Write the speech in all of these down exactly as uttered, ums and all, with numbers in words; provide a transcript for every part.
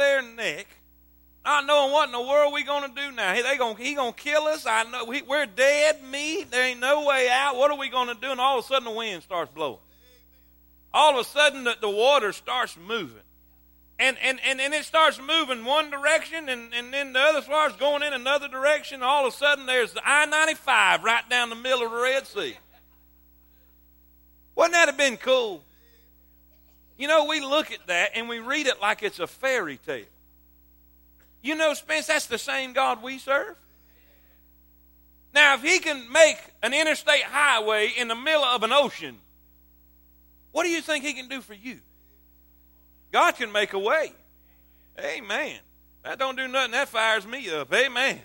their neck, not knowing what in the world we're going to do now. He, they gonna, he going to kill us. I know we, we're dead meat. There ain't no way out. What are we going to do? And all of a sudden the wind starts blowing. All of a sudden the, the water starts moving. And, and, and, and it starts moving one direction, and, and then the other starts going in another direction. All of a sudden there's the I ninety-five right down the middle of the Red Sea. Wouldn't that have been cool? You know, we look at that and we read it like it's a fairy tale. You know, Spence, that's the same God we serve. Now, if he can make an interstate highway in the middle of an ocean, what do you think he can do for you? God can make a way. Amen. That don't do nothing. That fires me up. Amen.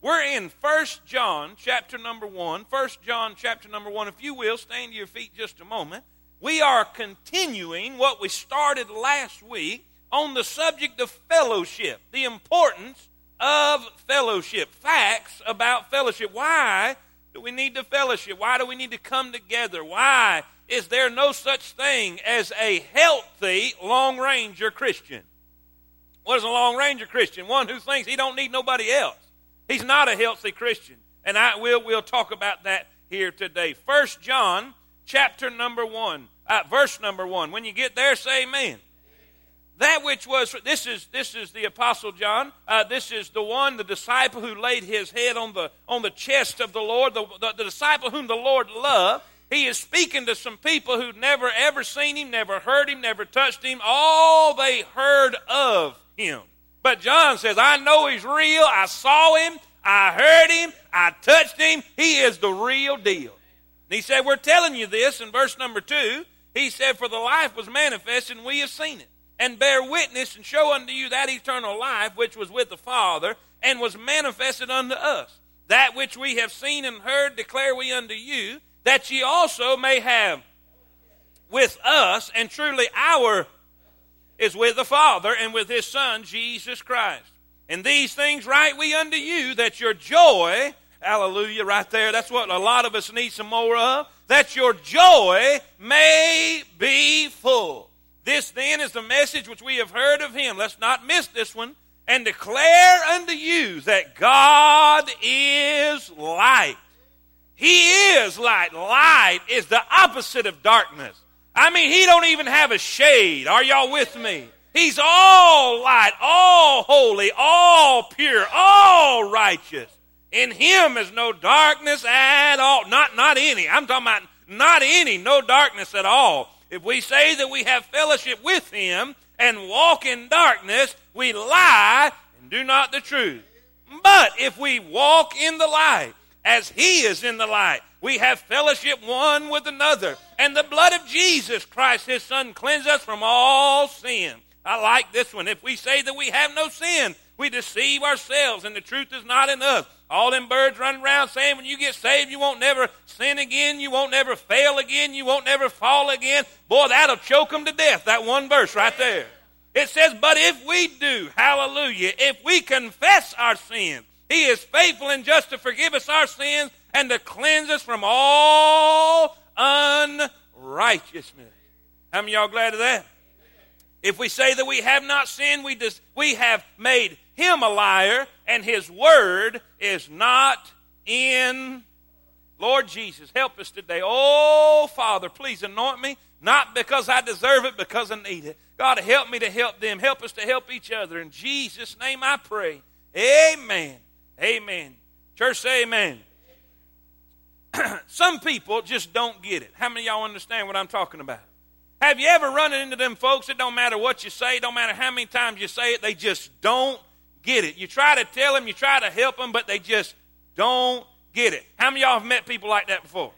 We're in First John chapter number one. First John chapter number one. If you will, stand to your feet just a moment. We are continuing what we started last week on the subject of fellowship, the importance of fellowship, facts about fellowship. Why do we need to fellowship? Why do we need to come together? Why is there no such thing as a healthy Long Ranger Christian? What is a Long Ranger Christian? One who thinks he don't need nobody else. He's not a healthy Christian. And I will we'll talk about that here today. First John chapter number one, uh, verse number one. When you get there, say amen. That which was, this is this is the Apostle John. Uh, this is the one, the disciple who laid his head on the on the chest of the Lord, the, the, the disciple whom the Lord loved. He is speaking to some people who'd never ever seen him, never heard him, never touched him. All they heard of him. But John says, I know he's real. I saw him. I heard him. I touched him. He is the real deal. And he said, we're telling you this in verse number two. He said, for the life was manifest and we have seen it, and bear witness and show unto you that eternal life which was with the Father and was manifested unto us. That which we have seen and heard declare we unto you, that ye also may have with us, and truly our is with the Father and with his Son, Jesus Christ. And these things write we unto you, that your joy, hallelujah, right there, that's what a lot of us need some more of, that your joy may be full. This then is the message which we have heard of him. Let's not miss this one. And declare unto you that God is light. He is light. Light is the opposite of darkness. I mean, he don't even have a shade. Are y'all with me? He's all light, all holy, all pure, all righteous. In him is no darkness at all. Not, not any. I'm talking about not any, no darkness at all. If we say that we have fellowship with him and walk in darkness, we lie and do not the truth. But if we walk in the light, as he is in the light, we have fellowship one with another. And the blood of Jesus Christ, his Son, cleanses us from all sin. I like this one. If we say that we have no sin, we deceive ourselves, and the truth is not in us. All them birds running around saying when you get saved, you won't never sin again, you won't never fail again, you won't never fall again. Boy, that'll choke them to death, that one verse right there. It says, but if we do, hallelujah, if we confess our sins, he is faithful and just to forgive us our sins and to cleanse us from all unrighteousness. How many of y'all glad of that? If we say that we have not sinned, we dis- we have made him a liar, and his word is not in. Lord Jesus, help us today. Oh, Father, please anoint me, not because I deserve it, because I need it. God, help me to help them. Help us to help each other. In Jesus' name I pray. Amen. Amen. Church, say amen. amen. Some people just don't get it. How many of y'all understand what I'm talking about? Have you ever run into them folks that don't matter what you say, don't matter how many times you say it, they just don't get it? You try to tell them, you try to help them, but they just don't get it. How many of y'all have met people like that before?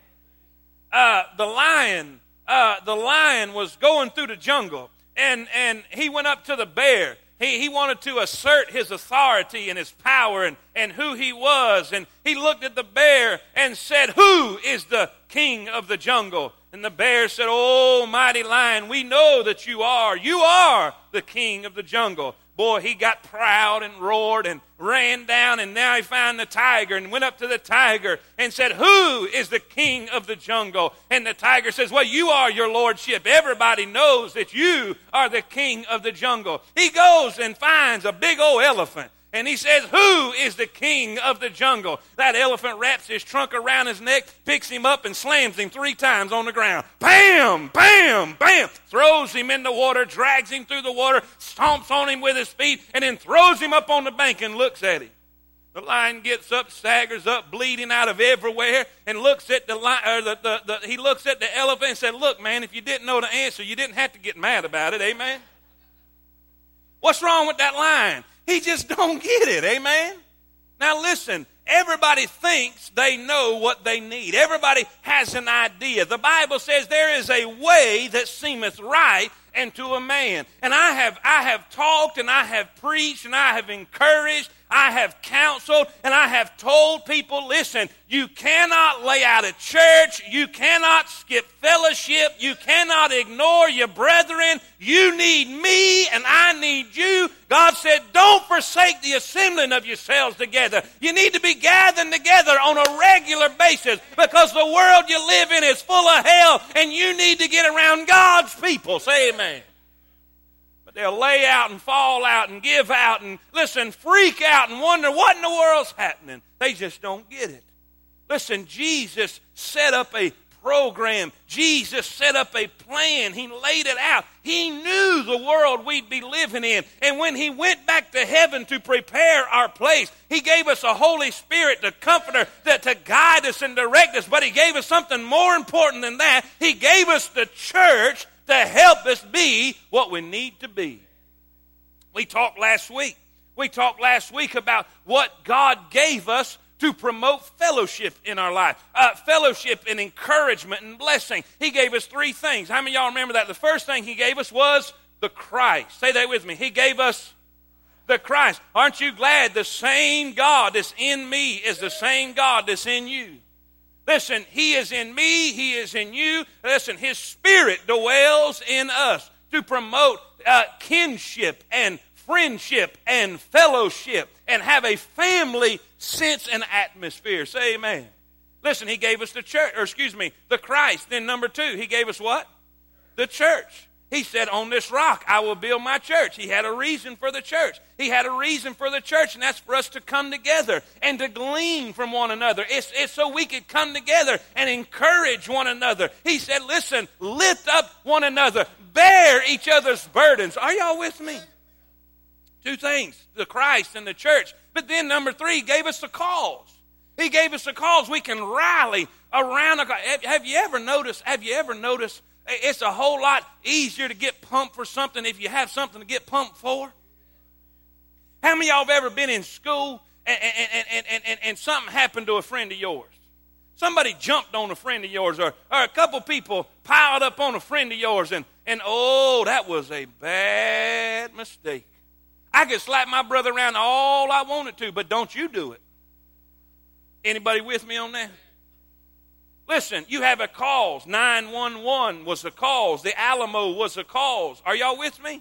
Uh, the lion, uh, the lion was going through the jungle, and, and he went up to the bear. He, he wanted to assert his authority and his power and, and who he was. And he looked at the bear and said, who is the king of the jungle? And the bear said, oh, mighty lion, we know that you are. You are the king of the jungle. boy, he got proud and roared and ran down, and now he found the tiger and went up to the tiger and said, who is the king of the jungle? And the tiger says, well, you are, your lordship. Everybody knows that you are the king of the jungle. He goes and finds a big old elephant. And he says, who is the king of the jungle? That elephant wraps his trunk around his neck, picks him up, and slams him three times on the ground. Bam, bam, bam. Throws him in the water, drags him through the water, stomps on him with his feet, and then throws him up on the bank and looks at him. The lion gets up, staggers up, bleeding out of everywhere, and looks at the lion. Or the, the, the, he looks at the elephant and said, look, man, if you didn't know the answer, you didn't have to get mad about it, amen? What's wrong with that lion? He just don't get it, amen? Now listen, everybody thinks they know what they need. Everybody has an idea. The Bible says there is a way that seemeth right unto a man. And I have, I have talked, and I have preached, and I have encouraged, I have counseled, and I have told people, listen, you cannot lay out a church, you cannot skip fellowship, you cannot ignore your brethren, you need me and I need you. God said, don't forsake the assembling of yourselves together. You need to be gathering together on a regular basis because the world you live in is full of hell and you need to get around God's people. Say amen. They'll lay out and fall out and give out and, listen, freak out and wonder what in the world's happening. They just don't get it. Listen, Jesus set up a program. Jesus set up a plan. He laid it out. He knew the world we'd be living in. And when he went back to heaven to prepare our place, he gave us a Holy Spirit, the comforter, that to guide us and direct us. But he gave us something more important than that. He gave us the church to help us be what we need to be. We talked last week. We talked last week about what God gave us to promote fellowship in our life. Uh, fellowship and encouragement and blessing. He gave us three things. How many of y'all remember that? The first thing he gave us was the Christ. Say that with me. He gave us the Christ. Aren't you glad the same God that's in me is the same God that's in you? Listen, he is in me, he is in you. Listen, his spirit dwells in us to promote uh, kinship and friendship and fellowship and have a family sense and atmosphere. Say amen. Listen, he gave us the church, or excuse me, the Christ. Then number two, he gave us what? The church. He said, on this rock, I will build my church. He had a reason for the church. He had a reason for the church, and that's for us to come together and to glean from one another. It's, it's so we could come together and encourage one another. He said, listen, lift up one another. Bear each other's burdens. Are y'all with me? Two things, the Christ and the church. But then number three, he gave us the cause. He gave us the cause. We can rally around a cause. Have you ever noticed, have you ever noticed it's a whole lot easier to get pumped for something if you have something to get pumped for? How many of y'all have ever been in school and, and, and, and, and, and something happened to a friend of yours? Somebody jumped on a friend of yours, or, or a couple people piled up on a friend of yours, and, and oh, that was a bad mistake. I could slap my brother around all I wanted to, but don't you do it. Anybody with me on that? Listen, you have a cause. nine one one was the cause. The Alamo was the cause. Are y'all with me?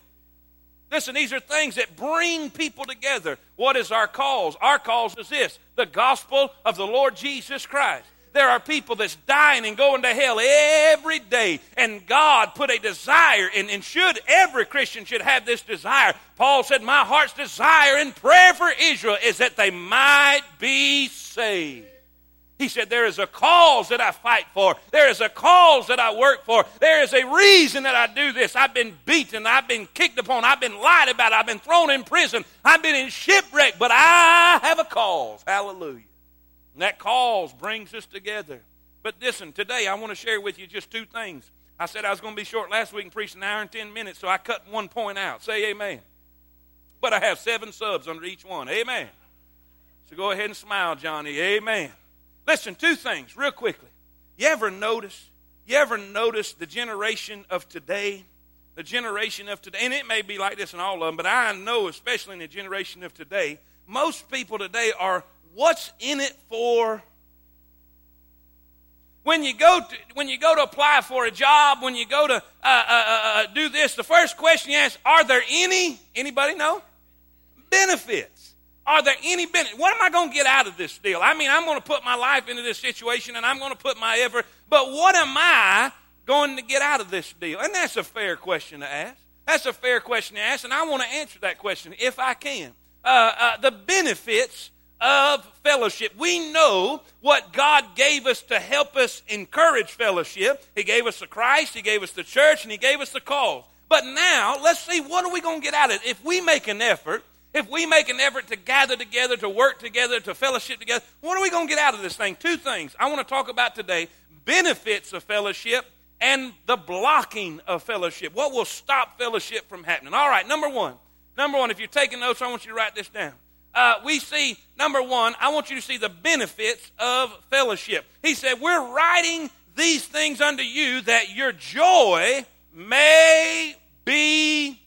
Listen, these are things that bring people together. What is our cause? Our cause is this, the gospel of the Lord Jesus Christ. There are people that's dying and going to hell every day. And God put a desire, and, and should every Christian should have this desire. Paul said, my heart's desire and prayer for Israel is that they might be saved. He said, there is a cause that I fight for. There is a cause that I work for. There is a reason that I do this. I've been beaten. I've been kicked upon. I've been lied about. I've been thrown in prison. I've been in shipwreck, but I have a cause. Hallelujah. And that cause brings us together. But listen, today I want to share with you just two things. I said I was going to be short last week and preached an hour and ten minutes, so I cut one point out. Say amen. But I have seven subs under each one. Amen. So go ahead and smile, Johnny. Amen. Listen, two things real quickly. You ever notice, you ever notice the generation of today, the generation of today, and it may be like this in all of them, but I know especially in the generation of today, most people today are what's in it for. When you go to, when you go to apply for a job, when you go to uh, uh, uh, do this, the first question you ask, are there any, anybody know? benefits? Are there any benefits? What am I going to get out of this deal? I mean, I'm going to put my life into this situation, and I'm going to put my effort, but what am I going to get out of this deal? And that's a fair question to ask. That's a fair question to ask, and I want to answer that question if I can. Uh, uh, the benefits of fellowship. We know what God gave us to help us encourage fellowship. He gave us the Christ, He gave us the church, and He gave us the cause. But now, let's see, what are we going to get out of it? If we make an effort, if we make an effort to gather together, to work together, to fellowship together, what are we going to get out of this thing? Two things I want to talk about today, benefits of fellowship and the blocking of fellowship. What will stop fellowship from happening? All right, number one. Number one, if you're taking notes, I want you to write this down. Uh, we see, number one, I want you to see the benefits of fellowship. He said, we're writing these things unto you that your joy may be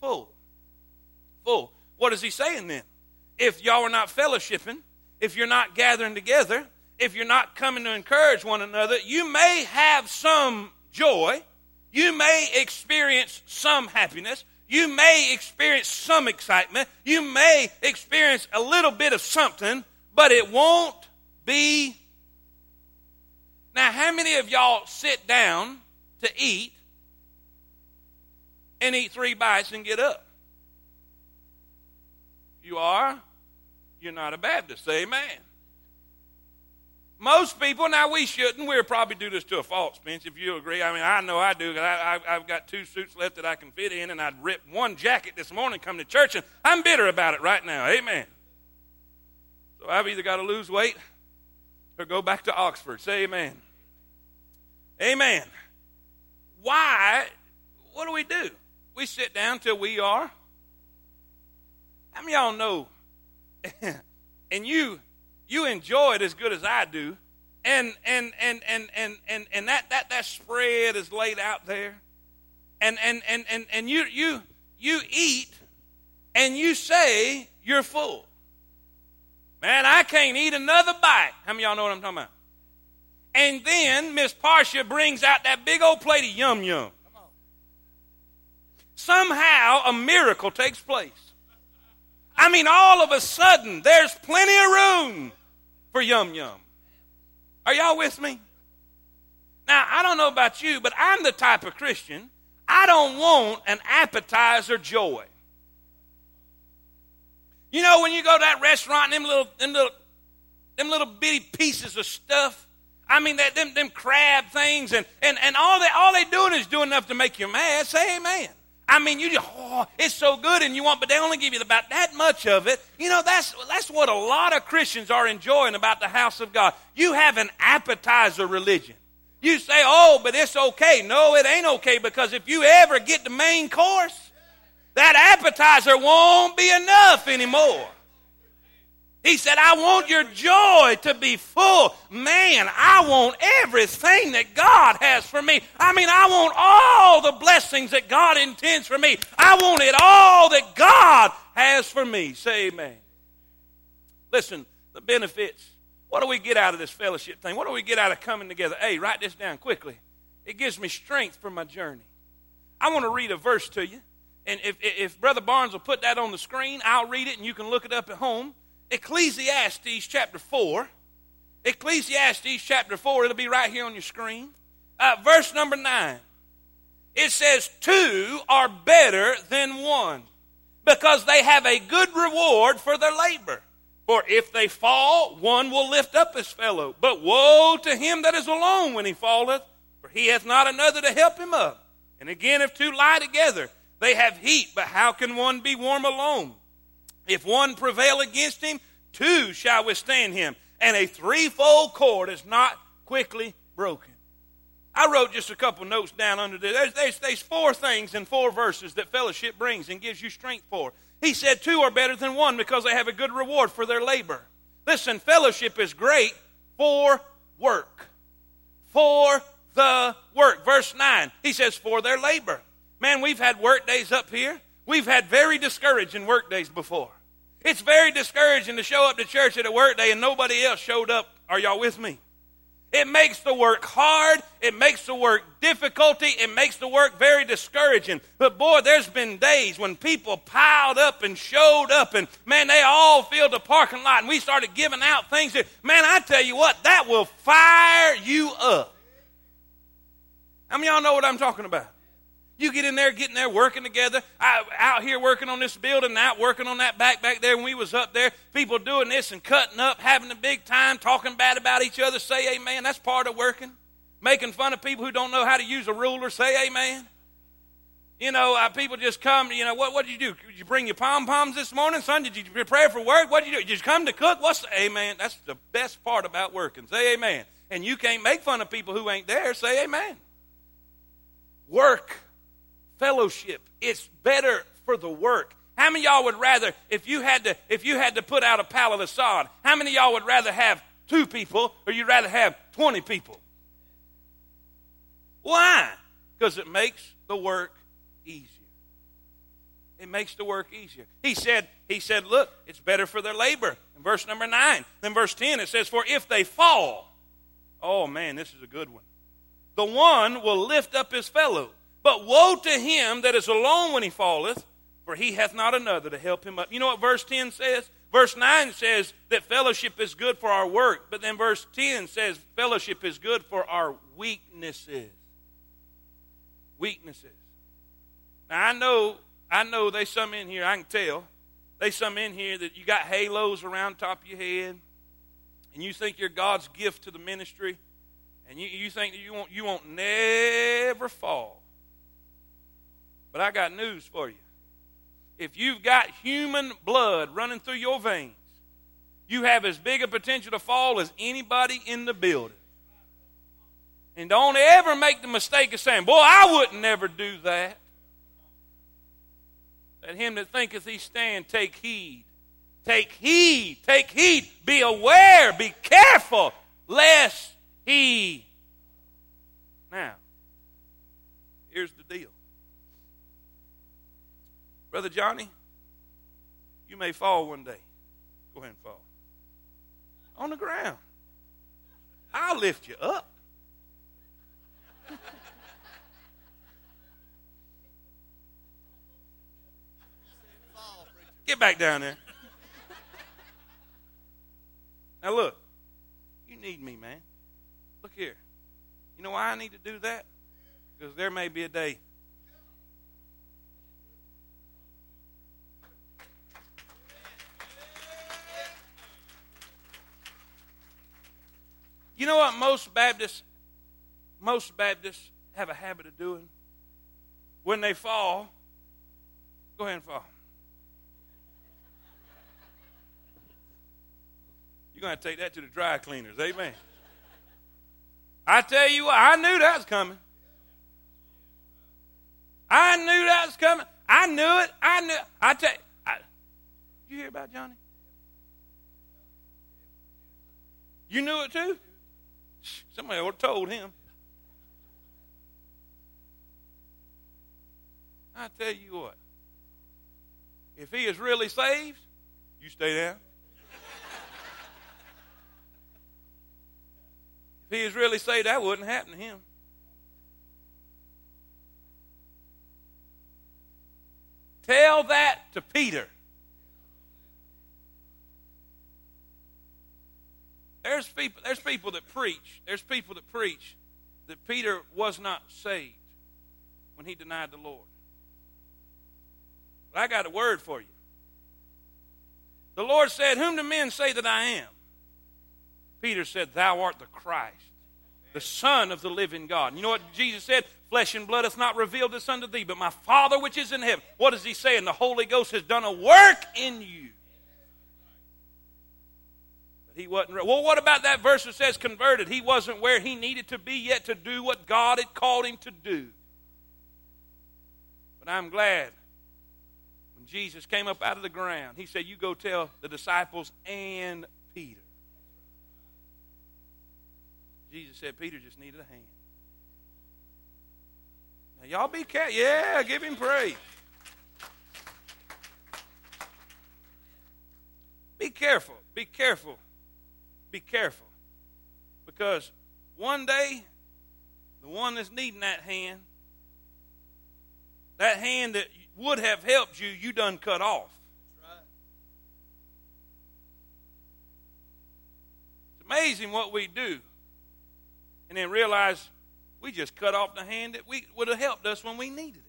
full. Full. What is he saying then? If y'all are not fellowshipping, if you're not gathering together, if you're not coming to encourage one another, you may have some joy. You may experience some happiness. You may experience some excitement. You may experience a little bit of something, but it won't be. Now, how many of y'all sit down to eat and eat three bites and get up? You are? You're not a Baptist. Say amen. Most people, now we shouldn't. We'll probably do this to a fault, Spence, if you agree. I mean, I know I do, because I, I, I've got two suits left that I can fit in, and I'd rip one jacket this morning, come to church, and I'm bitter about it right now. Amen. So I've either got to lose weight or go back to Oxford. Say amen. Amen. Why? What do we do? We sit down till we are. How many of y'all know? and you... You enjoy it as good as I do, and and and and and and, and that, that that spread is laid out there, and and and and and you you you eat, and you say you're full. Man, I can't eat another bite. How many of y'all know what I'm talking about? And then Miss Parsha brings out that big old plate of yum yum. Come on. Somehow a miracle takes place. I mean, all of a sudden, there's plenty of room for yum-yum. Are y'all with me? Now, I don't know about you, but I'm the type of Christian, I don't want an appetizer joy. You know, when you go to that restaurant, and them little, them little, them little bitty pieces of stuff, I mean, that them, them crab things, and, and, and all they all they doing is doing enough to make you mad. Say amen. I mean, you just, oh, it's so good, and you want, but they only give you about that much of it. You know, that's that's what a lot of Christians are enjoying about the house of God. You have an appetizer religion. You say, oh, but it's okay. No, it ain't okay, because if you ever get the main course, that appetizer won't be enough anymore. He said, I want your joy to be full. Man, I want everything that God has for me. I mean, I want all the blessings that God intends for me. I want it all that God has for me. Say amen. Listen, the benefits. What do we get out of this fellowship thing? What do we get out of coming together? Hey, write this down quickly. It gives me strength for my journey. I want to read a verse to you. And if, if Brother Barnes will put that on the screen, I'll read it and you can look it up at home. Ecclesiastes chapter four. Ecclesiastes chapter four. It'll be right here on your screen. Uh, verse number nine. It says, two are better than one, because they have a good reward for their labor. For if they fall, one will lift up his fellow. But woe to him that is alone when he falleth, for he hath not another to help him up. And again, if two lie together, they have heat, but how can one be warm alone? If one prevail against him, two shall withstand him, and a threefold cord is not quickly broken. I wrote just a couple notes down under this. There's, there's, there's four things in four verses that fellowship brings and gives you strength for. He said two are better than one because they have a good reward for their labor. Listen, fellowship is great for work. For the work. Verse nine, he says for their labor. Man, we've had work days up here. We've had very discouraging work days before. It's very discouraging to show up to church at a work day and nobody else showed up. Are y'all with me? It makes the work hard. It makes the work difficulty. It makes the work very discouraging. But boy, there's been days when people piled up and showed up, and man, they all filled the parking lot, and we started giving out things that, man, I tell you what, that will fire you up. How many of y'all know what I'm talking about? You get in there, getting there, working together, out, out here working on this building, out working on that back back there when we was up there, people doing this and cutting up, having a big time, talking bad about each other, say amen. That's part of working. Making fun of people who don't know how to use a ruler, say amen. You know, uh, people just come, you know, what, what did you do? Did you bring your pom-poms this morning, son? Did you prepare for work? What did you do? Did you come to cook? What's the, amen? That's the best part about working, say amen. And you can't make fun of people who ain't there, say amen. Work. Fellowship. It's better for the work. How many of y'all would rather, if you had to, if you had to put out a pallet of sod, how many of y'all would rather have two people or you'd rather have twenty people? Why? Because it makes the work easier. It makes the work easier. He said, he said, look, it's better for their labor. In verse number nine. Then verse ten it says, for if they fall, oh man, this is a good one. The one will lift up his fellow. But woe to him that is alone when he falleth, for he hath not another to help him up. You know what verse ten says? Verse nine says that fellowship is good for our work, but then verse ten says fellowship is good for our weaknesses. Weaknesses. Now I know, I know there's some in here, I can tell, there's some in here that you got halos around top of your head, and you think you're God's gift to the ministry, and you, you think that you won't, you won't never fall. But I got news for you. If you've got human blood running through your veins, you have as big a potential to fall as anybody in the building. And don't ever make the mistake of saying, boy, I would never do that. Let him that thinketh he stand take heed. Take heed. Take heed. Be aware. Be careful. Lest he. Now, here's the deal. Brother Johnny, you may fall one day. Go ahead and fall. On the ground. I'll lift you up. Get back down there. Now look, you need me, man. Look here. You know why I need to do that? Because there may be a day. You know what most Baptists, most Baptists have a habit of doing? When they fall, go ahead and fall. You're going to have to take that to the dry cleaners, amen. I tell you what, I knew that was coming. I knew that was coming. I knew it. I knew it. I tell you, I, you hear about Johnny? You knew it too? Somebody would have told him. I tell you what. If he is really saved, you stay down. If he is really saved, that wouldn't happen to him. Tell that to Peter. There's people, there's people that preach. There's people that preach that Peter was not saved when he denied the Lord. But I got a word for you. The Lord said, whom do men say that I am? Peter said, thou art the Christ, the Son of the living God. And you know what Jesus said? Flesh and blood hath not revealed this unto thee, but my Father which is in heaven. What is he saying? The Holy Ghost has done a work in you. He wasn't. Well, what about that verse that says converted? He wasn't where he needed to be yet to do what God had called him to do. But I'm glad when Jesus came up out of the ground, he said, you go tell the disciples and Peter. Jesus said Peter just needed a hand. Now, y'all be careful. Yeah, give him praise. Be careful. Be careful. Be careful, because one day, the one that's needing that hand, that hand that would have helped you, you done cut off. It's amazing what we do. And then realize we just cut off the hand that we would have helped us when we needed it.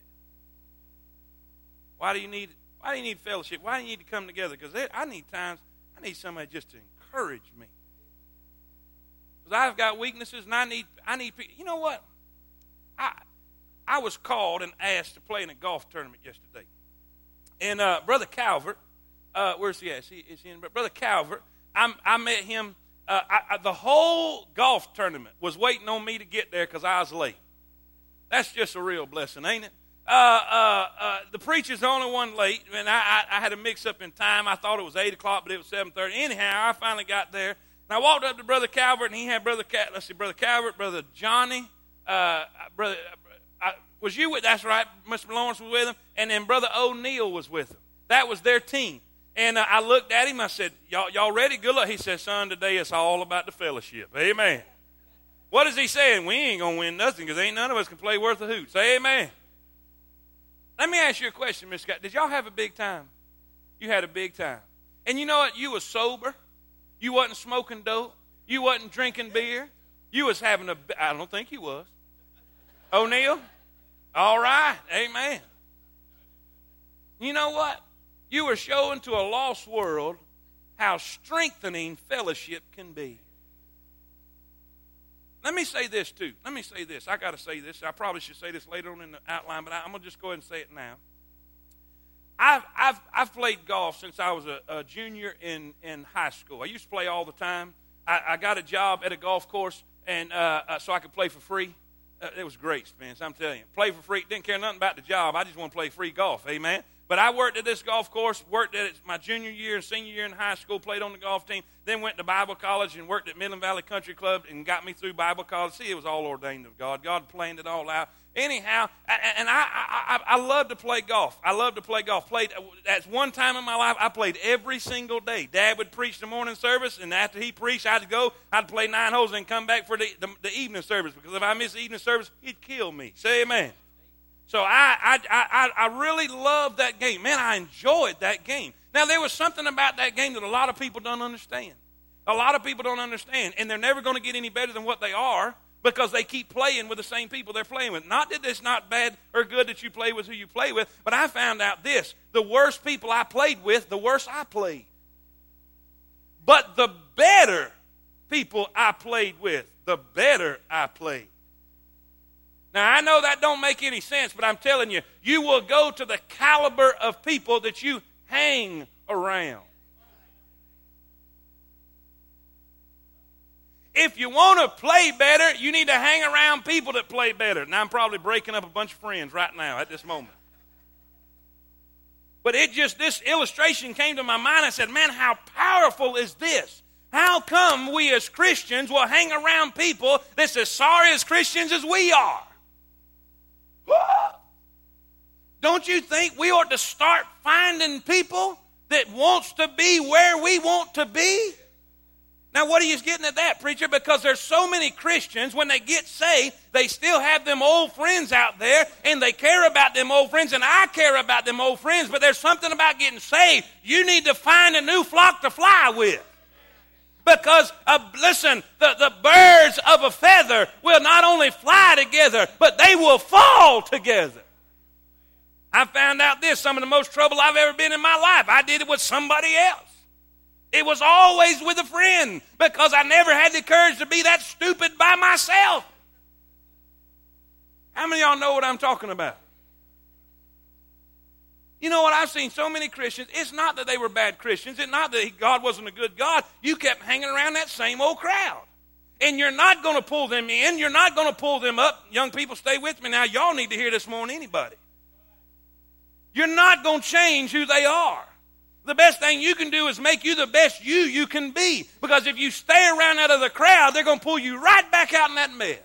Why do you need why do you need fellowship? Why do you need to come together? Because I need times, I need somebody just to encourage me. Because I've got weaknesses and I need I need people. You know what? I I was called and asked to play in a golf tournament yesterday. And uh, Brother Calvert, uh, where's he at? Is he, is he in? Brother Calvert, I'm, I met him. Uh, I, I, the whole golf tournament was waiting on me to get there because I was late. That's just a real blessing, ain't it? Uh, uh, uh, the preacher's the only one late, and I, I, I had a mix-up in time. I thought it was eight o'clock, but it was seven thirty. Anyhow, I finally got there, and I walked up to Brother Calvert, and he had Brother Cal- let's see, Brother Calvert, Brother Johnny, uh, Brother I, was you with? That's right, Mister Lawrence was with him, and then Brother O'Neill was with him. That was their team. And uh, I looked at him. I said, y'all, y'all ready? Good luck. He said, son, today it's all about the fellowship. Amen. What is he saying? We ain't going to win nothing because ain't none of us can play worth a hoot. Say amen. Let me ask you a question, Miss Scott. Did y'all have a big time? You had a big time. And you know what? You were sober. You wasn't smoking dope. You wasn't drinking beer. You was having a, I don't think you was. O'Neill? All right. Amen. You know what? You are showing to a lost world how strengthening fellowship can be. Let me say this, too. Let me say this. I got to say this. I probably should say this later on in the outline, but I, I'm going to just go ahead and say it now. I've, I've, I've played golf since I was a, a junior in, in high school. I used to play all the time. I, I got a job at a golf course and uh, uh, so I could play for free. Uh, it was great, man. I'm telling you. Play for free. Didn't care nothing about the job. I just want to play free golf. Amen. But I worked at this golf course, worked at it my junior year and senior year in high school, played on the golf team, then went to Bible college and worked at Midland Valley Country Club and got me through Bible college. See, it was all ordained of God. God planned it all out. Anyhow, and I I, I love to play golf. I love to play golf. Played at one time in my life, I played every single day. Dad would preach the morning service, and after he preached, I'd go, I'd play nine holes and come back for the, the, the evening service because if I missed the evening service, he'd kill me. Say amen. So I, I I I really loved that game. Man, I enjoyed that game. Now, there was something about that game that a lot of people don't understand. A lot of people don't understand, and they're never going to get any better than what they are because they keep playing with the same people they're playing with. Not that it's not bad or good that you play with who you play with, but I found out this. The worse people I played with, the worse I played. But the better people I played with, the better I played. Now, I know that don't make any sense, but I'm telling you, you will go to the caliber of people that you hang around. If you want to play better, you need to hang around people that play better. Now, I'm probably breaking up a bunch of friends right now at this moment. But it just, this illustration came to my mind. I said, man, how powerful is this? How come we as Christians will hang around people that's as sorry as Christians as we are? Don't you think we ought to start finding people that wants to be where we want to be? Now, what are you getting at that, preacher? Because there's so many Christians, when they get saved, they still have them old friends out there, and they care about them old friends, and I care about them old friends, but there's something about getting saved. You need to find a new flock to fly with. Because, uh, listen, the, the birds of a feather will not only fly together, but they will fall together. I found out this, some of the most trouble I've ever been in my life, I did it with somebody else. It was always with a friend because I never had the courage to be that stupid by myself. How many of y'all know what I'm talking about? You know what, I've seen so many Christians, it's not that they were bad Christians, it's not that God wasn't a good God, you kept hanging around that same old crowd. And you're not going to pull them in, you're not going to pull them up. Young people, stay with me now, y'all need to hear this more than anybody. You're not going to change who they are. The best thing you can do is make you the best you you can be. Because if you stay around that other crowd, they're going to pull you right back out in that mess.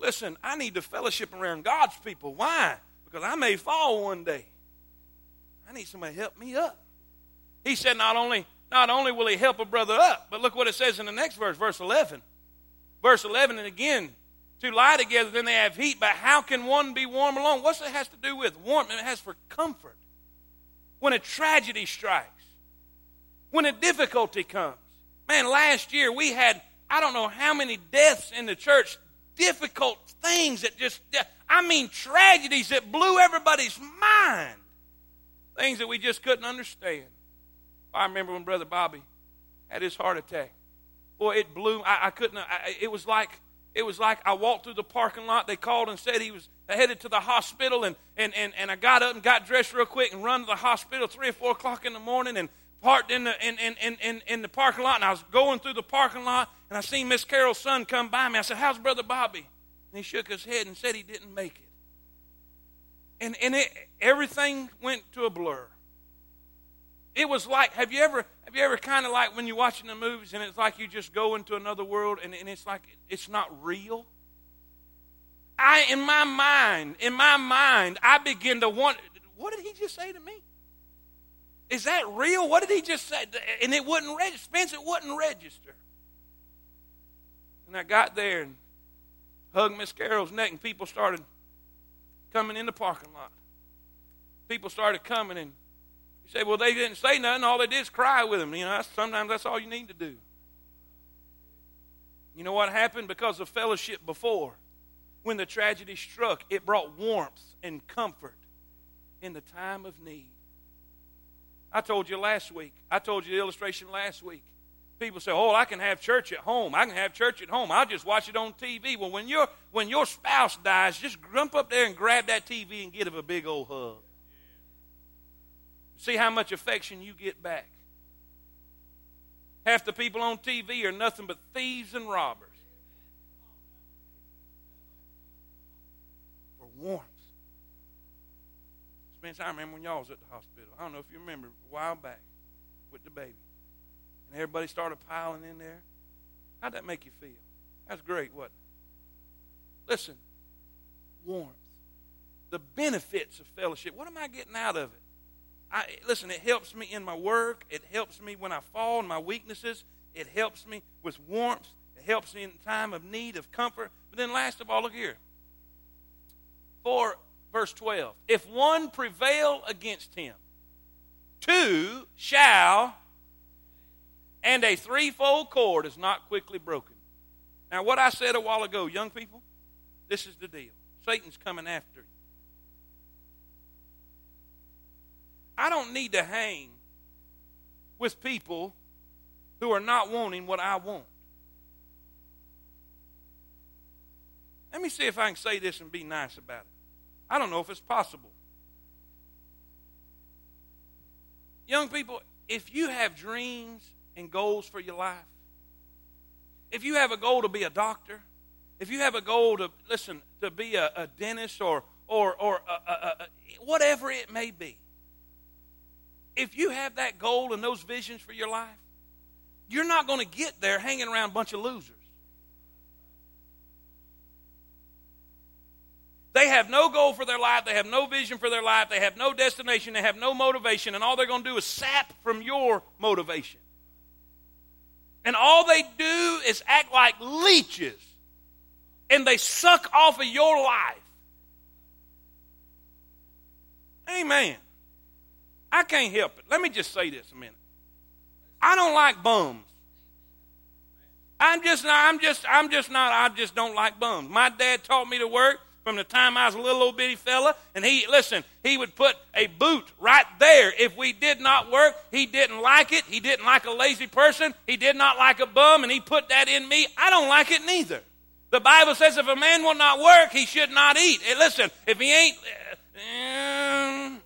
Listen, I need to fellowship around God's people. Why? Because I may fall one day. I need somebody to help me up. He said not only, Not only will he help a brother up, but look what it says in the next verse, verse eleven. Verse eleven, and again, two lie together, then they have heat, but how can one be warm alone? What's it has to do with warmth? It has for comfort. When a tragedy strikes, when a difficulty comes. Man, last year we had, I don't know how many deaths in the church, difficult things that just, I mean tragedies that blew everybody's mind. Things that we just couldn't understand. I remember when Brother Bobby had his heart attack. Boy, it blew. I, I couldn't. I, it was like it was like I walked through the parking lot. They called and said he was headed to the hospital, and and and, and I got up and got dressed real quick and run to the hospital three or four o'clock in the morning and parked in the in in in in, in the parking lot. And I was going through the parking lot and I seen Miss Carol's son come by me. I said, "How's Brother Bobby?" And he shook his head and said he didn't make it. And and it, everything went to a blur. It was like, have you ever, have you ever kind of like when you're watching the movies and it's like you just go into another world and, and it's like, it's not real? I, in my mind, in my mind, I begin to wonder, what did he just say to me? Is that real? What did he just say? And it wouldn't register. Spence, it wouldn't register. And I got there and hugged Miss Carol's neck and people started coming in the parking lot. People started coming and you say, well, they didn't say nothing. All they did is cry with them. You know, that's, sometimes that's all you need to do. You know what happened? Because of fellowship before, when the tragedy struck, it brought warmth and comfort in the time of need. I told you last week. I told you the illustration last week. People say, oh, I can have church at home. I can have church at home. I'll just watch it on T V. Well, when, you're, when your spouse dies, just jump up there and grab that T V and give him a big old hug. See how much affection you get back. Half the people on T V are nothing but thieves and robbers. For warmth. Spence, I remember when y'all was at the hospital. I don't know if you remember, a while back with the baby. And everybody started piling in there. How'd that make you feel? That's great, wasn't it? Listen, warmth. The benefits of fellowship. What am I getting out of it? I, listen, it helps me in my work. It helps me when I fall in my weaknesses. It helps me with warmth. It helps me in time of need, of comfort. But then last of all, look here. four, verse twelve. If one prevail against him, two shall, and a threefold cord is not quickly broken. Now, what I said a while ago, young people, this is the deal. Satan's coming after you. I don't need to hang with people who are not wanting what I want. Let me see if I can say this and be nice about it. I don't know if it's possible. Young people, if you have dreams and goals for your life, if you have a goal to be a doctor, if you have a goal to, listen, to be a, a dentist or, or, or a, a, a, whatever it may be, if you have that goal and those visions for your life, you're not going to get there hanging around a bunch of losers. They have no goal for their life. They have no vision for their life. They have no destination. They have no motivation. And all they're going to do is sap from your motivation. And all they do is act like leeches. And they suck off of your life. Amen. I can't help it. Let me just say this a minute. I don't like bums. I'm just not, I'm just, I'm just not, I just don't like bums. My dad taught me to work from the time I was a little old bitty fella. And he, listen, he would put a boot right there. If we did not work, he didn't like it. He didn't like a lazy person. He did not like a bum. And he put that in me. I don't like it neither. The Bible says if a man will not work, he should not eat. And listen, if he ain't... Uh,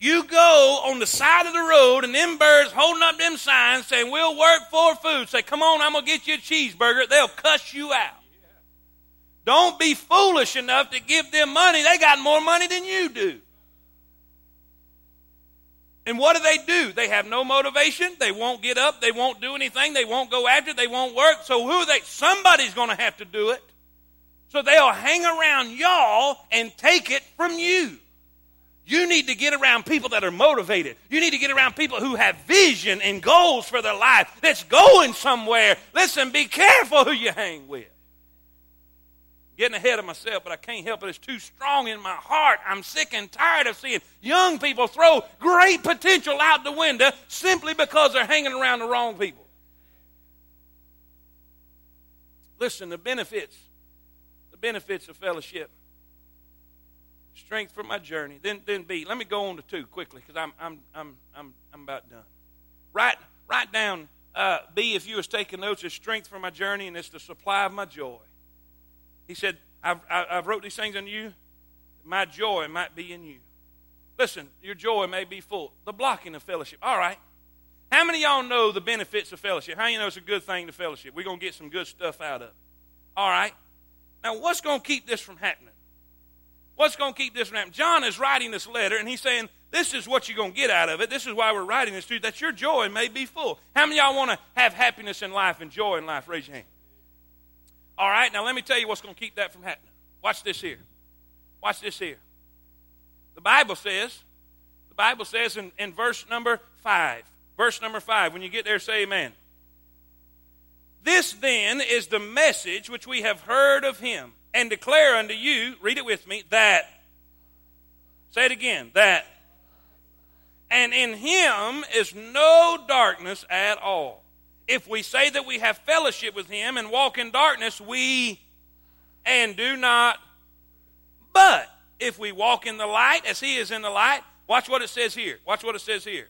You go on the side of the road and them birds holding up them signs saying, we'll work for food. Say, come on, I'm going to get you a cheeseburger. They'll cuss you out. Yeah. Don't be foolish enough to give them money. They got more money than you do. And what do they do? They have no motivation. They won't get up. They won't do anything. They won't go after it. They won't work. So who are they? Somebody's going to have to do it. So they'll hang around y'all and take it from you. You need to get around people that are motivated. You need to get around people who have vision and goals for their life that's going somewhere. Listen, be careful who you hang with. I'm getting ahead of myself, but I can't help it. It's too strong in my heart. I'm sick and tired of seeing young people throw great potential out the window simply because they're hanging around the wrong people. Listen, the benefits, the benefits of fellowship. Strength for my journey. Then, then B. Let me go on to two quickly because I'm, I'm, I'm, I'm, I'm about done. Write, write down uh, B. If you was taking notes, it's strength for my journey, and it's the supply of my joy. He said, "I've, I've wrote these things unto you. My joy might be in you." Listen, your joy may be full. The blocking of fellowship. All right. How many of y'all know the benefits of fellowship? How do you know it's a good thing to fellowship? We're gonna get some good stuff out of it. All right. Now, what's gonna keep this from happening? What's going to keep this from happening? John is writing this letter, and he's saying, this is what you're going to get out of it. This is why we're writing this to you, that your joy may be full. How many of y'all want to have happiness in life and joy in life? Raise your hand. All right, now let me tell you what's going to keep that from happening. Watch this here. Watch this here. The Bible says, the Bible says in, in verse number five, verse number five, when you get there, say amen. This then is the message which we have heard of him, and declare unto you, read it with me, that, say it again, that, and in him is no darkness at all. If we say that we have fellowship with him and walk in darkness, we and do not. But if we walk in the light as he is in the light, watch what it says here. Watch what it says here.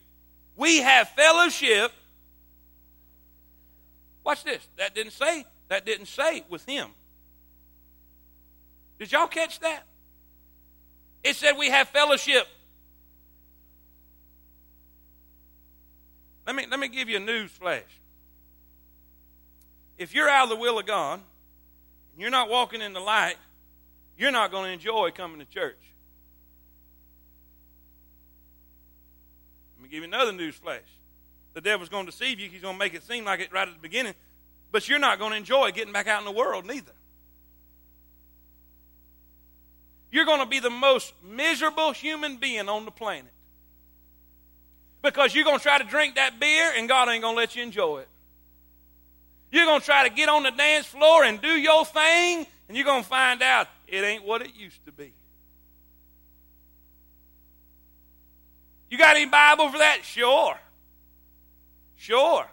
We have fellowship. Watch this. That didn't say, that didn't say with him. Did y'all catch that? It said we have fellowship. Let me, let me give you a news flash. If you're out of the will of God, and you're not walking in the light, you're not going to enjoy coming to church. Let me give you another news flash. The devil's going to deceive you. He's going to make it seem like it right at the beginning. But you're not going to enjoy getting back out in the world neither. You're going to be the most miserable human being on the planet because you're going to try to drink that beer and God ain't going to let you enjoy it. You're going to try to get on the dance floor and do your thing, and you're going to find out it ain't what it used to be. You got any Bible for that? Sure. Sure.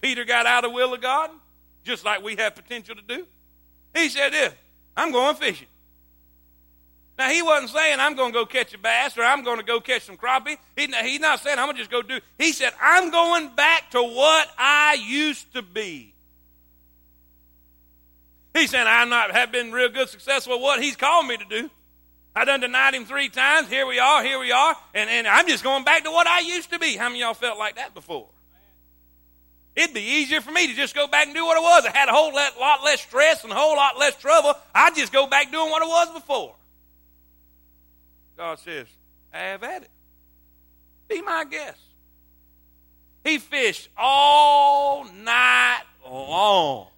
Peter got out of the will of God, just like we have potential to do. He said this, I'm going fishing. Now, he wasn't saying, I'm going to go catch a bass or I'm going to go catch some crappie. He, he's not saying, I'm going to just go do it. He said, I'm going back to what I used to be. He said, I not have been real good successful at what he's called me to do. I done denied him three times. Here we are, here we are. And, and I'm just going back to what I used to be. How many of y'all felt like that before? It'd be easier for me to just go back and do what it was. I had a whole lot, lot less stress and a whole lot less trouble. I'd just go back doing what it was before. God says, have at it. Be my guest. He fished all night long.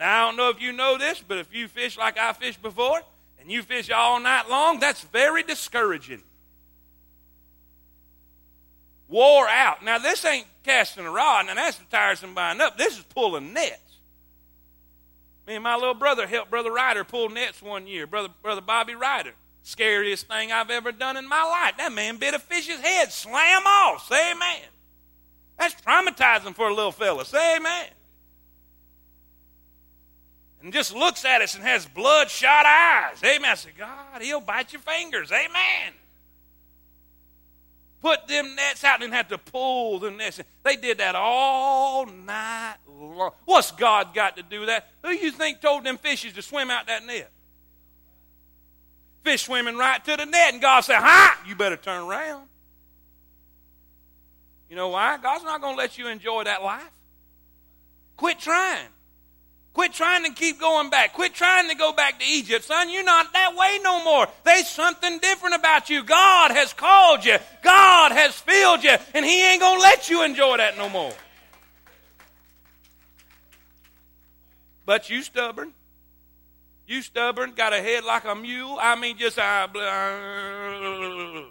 Now, I don't know if you know this, but if you fish like I fished before, and you fish all night long, that's very discouraging. Wore out. Now, this ain't casting a rod. Now, that's tiresome buying up. This is pulling nets. Me and my little brother helped Brother Ryder pull nets one year. Brother, Brother Bobby Ryder. Scariest thing I've ever done in my life. That man bit a fish's head. Slam off. Say amen. That's traumatizing for a little fella. Say amen. And just looks at us and has bloodshot eyes. Amen. I said, God, he'll bite your fingers. Amen. Put them nets out and had to pull them nets. They did that all night long. What's God got to do with that? Who you think told them fishes to swim out that net? Fish swimming right to the net, and God said, "Ha! You better turn around." You know why? God's not going to let you enjoy that life. Quit trying. Quit trying to keep going back. Quit trying to go back to Egypt. Son, you're not that way no more. There's something different about you. God has called you. God has filled you. And he ain't going to let you enjoy that no more. But you stubborn. You stubborn, got a head like a mule. I mean, just... Uh, blah.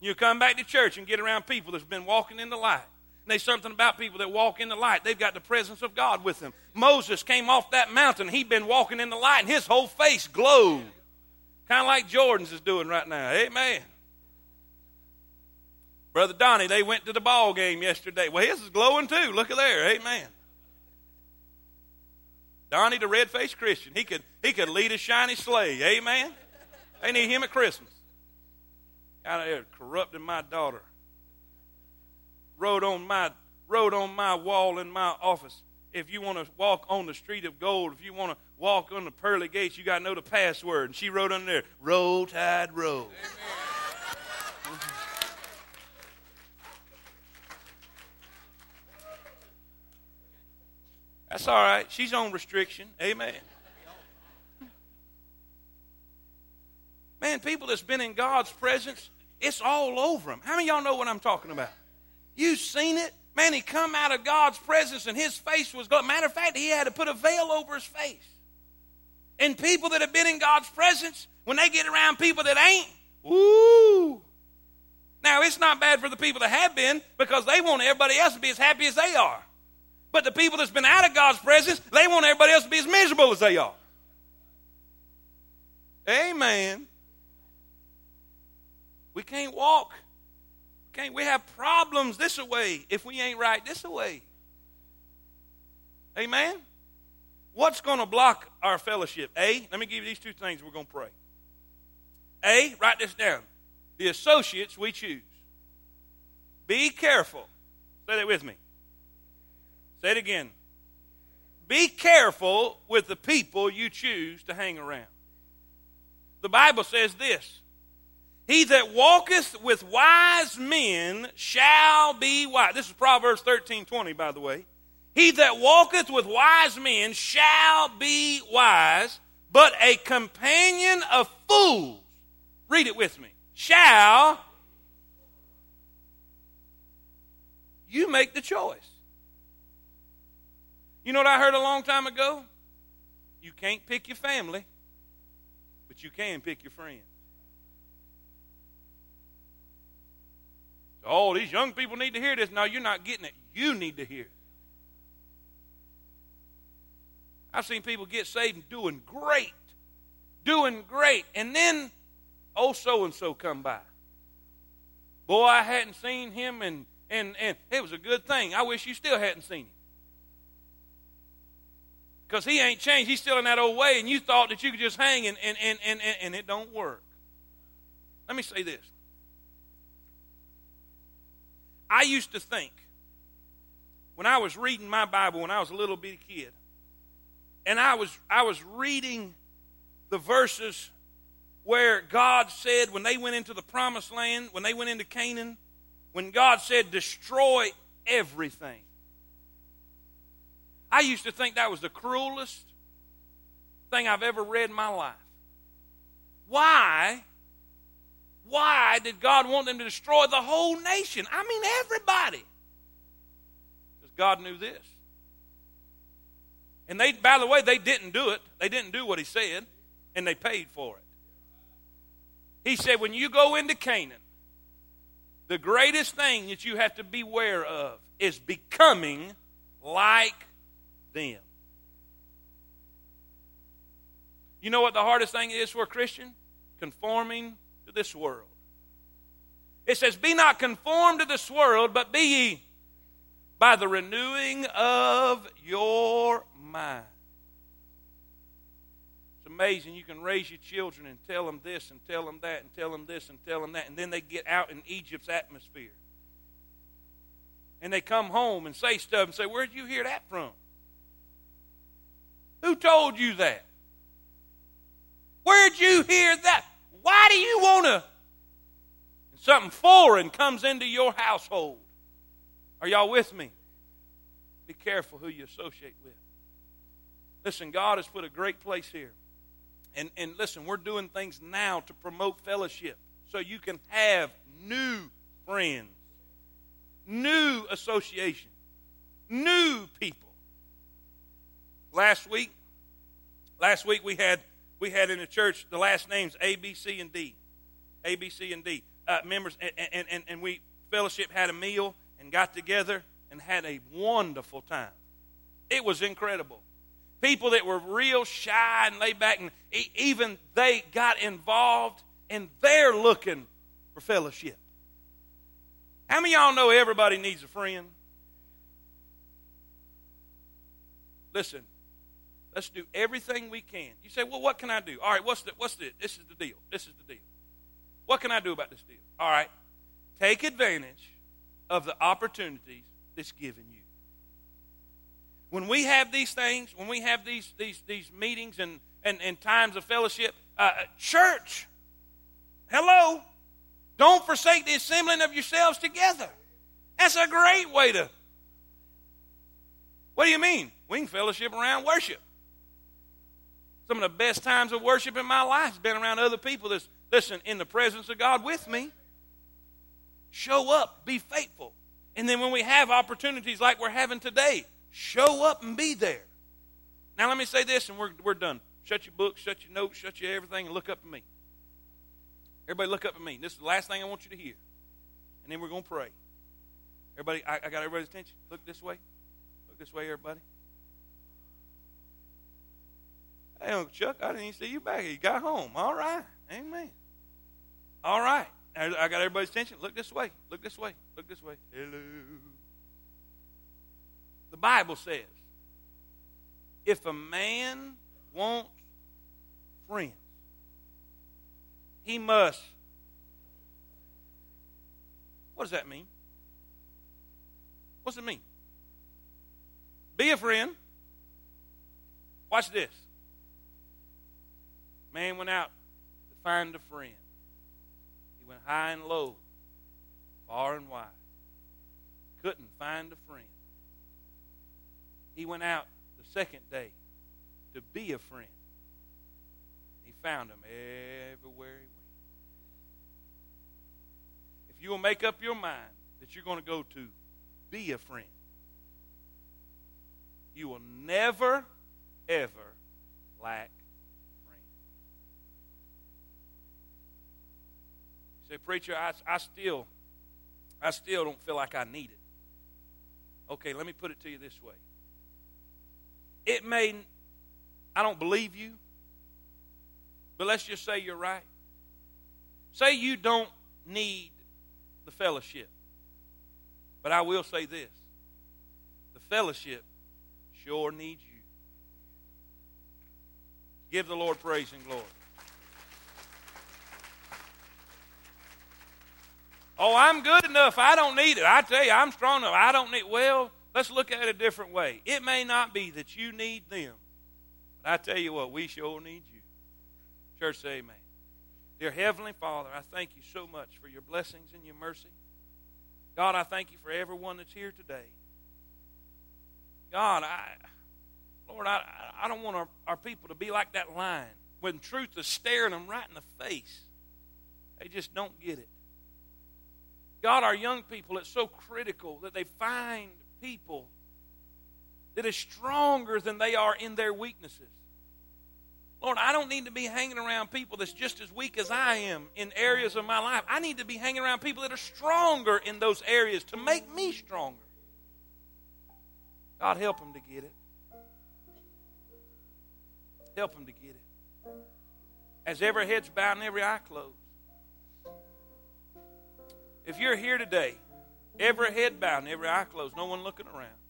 You come back to church and get around people that's been walking in the light. And there's something about people that walk in the light. They've got the presence of God with them. Moses came off that mountain. He'd been walking in the light, and his whole face glowed. Kind of like Jordan's is doing right now. Amen. Brother Donnie, they went to the ball game yesterday. Well, his is glowing too. Look at there. Amen. Donnie, the red-faced Christian, he could, he could lead a shiny sleigh. Amen. They need him at Christmas. Out of there corrupting my daughter. Wrote on my wrote on my wall in my office. If you want to walk on the street of gold, if you want to walk on the pearly gates, you got to know the password. And she wrote on there, "Roll Tide, roll." Amen. That's all right. She's on restriction. Amen. Man, people that's been in God's presence, it's all over them. How many of y'all know what I'm talking about? You've seen it. Man, he come out of God's presence and his face was glowing. Matter of fact, he had to put a veil over his face. And people that have been in God's presence, when they get around people that ain't, woo. Now, it's not bad for the people that have been, because they want everybody else to be as happy as they are. But the people that's been out of God's presence, they want everybody else to be as miserable as they are. Amen. We can't walk. Can't, we have problems this way if we ain't right this way. Amen? What's going to block our fellowship? A, let me give you these two things we're going to pray. A, write this down. The associates we choose. Be careful. Say that with me. Say it again. Be careful with the people you choose to hang around. The Bible says this. He that walketh with wise men shall be wise. This is Proverbs thirteen twenty, by the way. He that walketh with wise men shall be wise, but a companion of fools, read it with me, shall. You make the choice. You know what I heard a long time ago? You can't pick your family, but you can pick your friends. Oh, these young people need to hear this. No, you're not getting it. You need to hear it. I've seen people get saved and doing great, doing great, and then oh so-and-so come by. Boy, I hadn't seen him, and, and, and it was a good thing. I wish you still hadn't seen him. Because he ain't changed. He's still in that old way, and you thought that you could just hang, and, and, and, and, and it don't work. Let me say this. I used to think, when I was reading my Bible when I was a little bitty kid, and I was I was reading the verses where God said when they went into the promised land, when they went into Canaan, when God said destroy everything. I used to think that was the cruelest thing I've ever read in my life. Why? Why did God want them to destroy the whole nation? I mean, everybody. Because God knew this. And they, by the way, they didn't do it. They didn't do what he said, and they paid for it. He said, when you go into Canaan, the greatest thing that you have to beware of is becoming like them. You know what the hardest thing is for a Christian? Conforming to this world. It says, be not conformed to this world, but be ye by the renewing of your mind. It's amazing. You can raise your children and tell them this and tell them that and tell them this and tell them that, and then they get out in Egypt's atmosphere. And they come home and say stuff and say, where did you hear that from? Who told you that? Where did you hear that? Why do you want to? And something foreign comes into your household. Are y'all with me? Be careful who you associate with. Listen, God has put a great place here. And, and listen, we're doing things now to promote fellowship so you can have new friends, new association, new people. Last week, Last week we had we had in the church the last names A, B, C, and D. A, B, C, and D. Uh, members, and, and, and we fellowship had a meal and got together and had a wonderful time. It was incredible. People that were real shy and laid back, and even they got involved, and they're looking for fellowship. How many of y'all know everybody needs a friend? Listen, let's do everything we can. You say, well, what can I do? All right, what's the, what's the, this is the deal. This is the deal. What can I do about this deal? All right, take advantage of the opportunities that's given you. When we have these things, when we have these these these meetings and, and, and times of fellowship, uh, church, hello, don't forsake the assembling of yourselves together. That's a great way to. What do you mean? We can fellowship around worship. Some of the best times of worship in my life has been around other people that's, listen, in the presence of God with me. Show up, be faithful. And then when we have opportunities like we're having today, show up and be there. Now let me say this, and we're, we're done. Shut your book, shut your notes, shut your everything, and look up at me. Everybody look up at me. This is the last thing I want you to hear. And then we're going to pray. Everybody, I, I got everybody's attention. Look this way. Look this way, everybody. Hey, Uncle Chuck, I didn't even see you back here. You got home. All right. Amen. All right. I, I got everybody's attention. Look this way. Look this way. Look this way. Hello. The Bible says, if a man wants friends, he must. What does that mean? What's it mean? Be a friend. Watch this. Man went out to find a friend. He went high and low, far and wide. Couldn't find a friend. He went out the second day to be a friend. He found him everywhere he went. If you will make up your mind that you're going to go to be a friend, you will never, ever lack. Say, preacher, I, I still, I still don't feel like I need it. Okay, let me put it to you this way. It may, I don't believe you, but let's just say you're right. Say you don't need the fellowship, but I will say this: the fellowship sure needs you. Give the Lord praise and glory. Oh, I'm good enough. I don't need it. I tell you, I'm strong enough. I don't need. Well, let's look at it a different way. It may not be that you need them, but I tell you what, we sure need you. Church, say amen. Dear Heavenly Father, I thank you so much for your blessings and your mercy. God, I thank you for everyone that's here today. God, I, Lord, I, I don't want our, our people to be like that lion when truth is staring them right in the face. They just don't get it. God, our young people, it's so critical that they find people that is stronger than they are in their weaknesses. Lord, I don't need to be hanging around people that's just as weak as I am in areas of my life. I need to be hanging around people that are stronger in those areas to make me stronger. God, help them to get it. Help them to get it. As every head's bowed and every eye closed. If you're here today, every head bowed and every eye closed, no one looking around,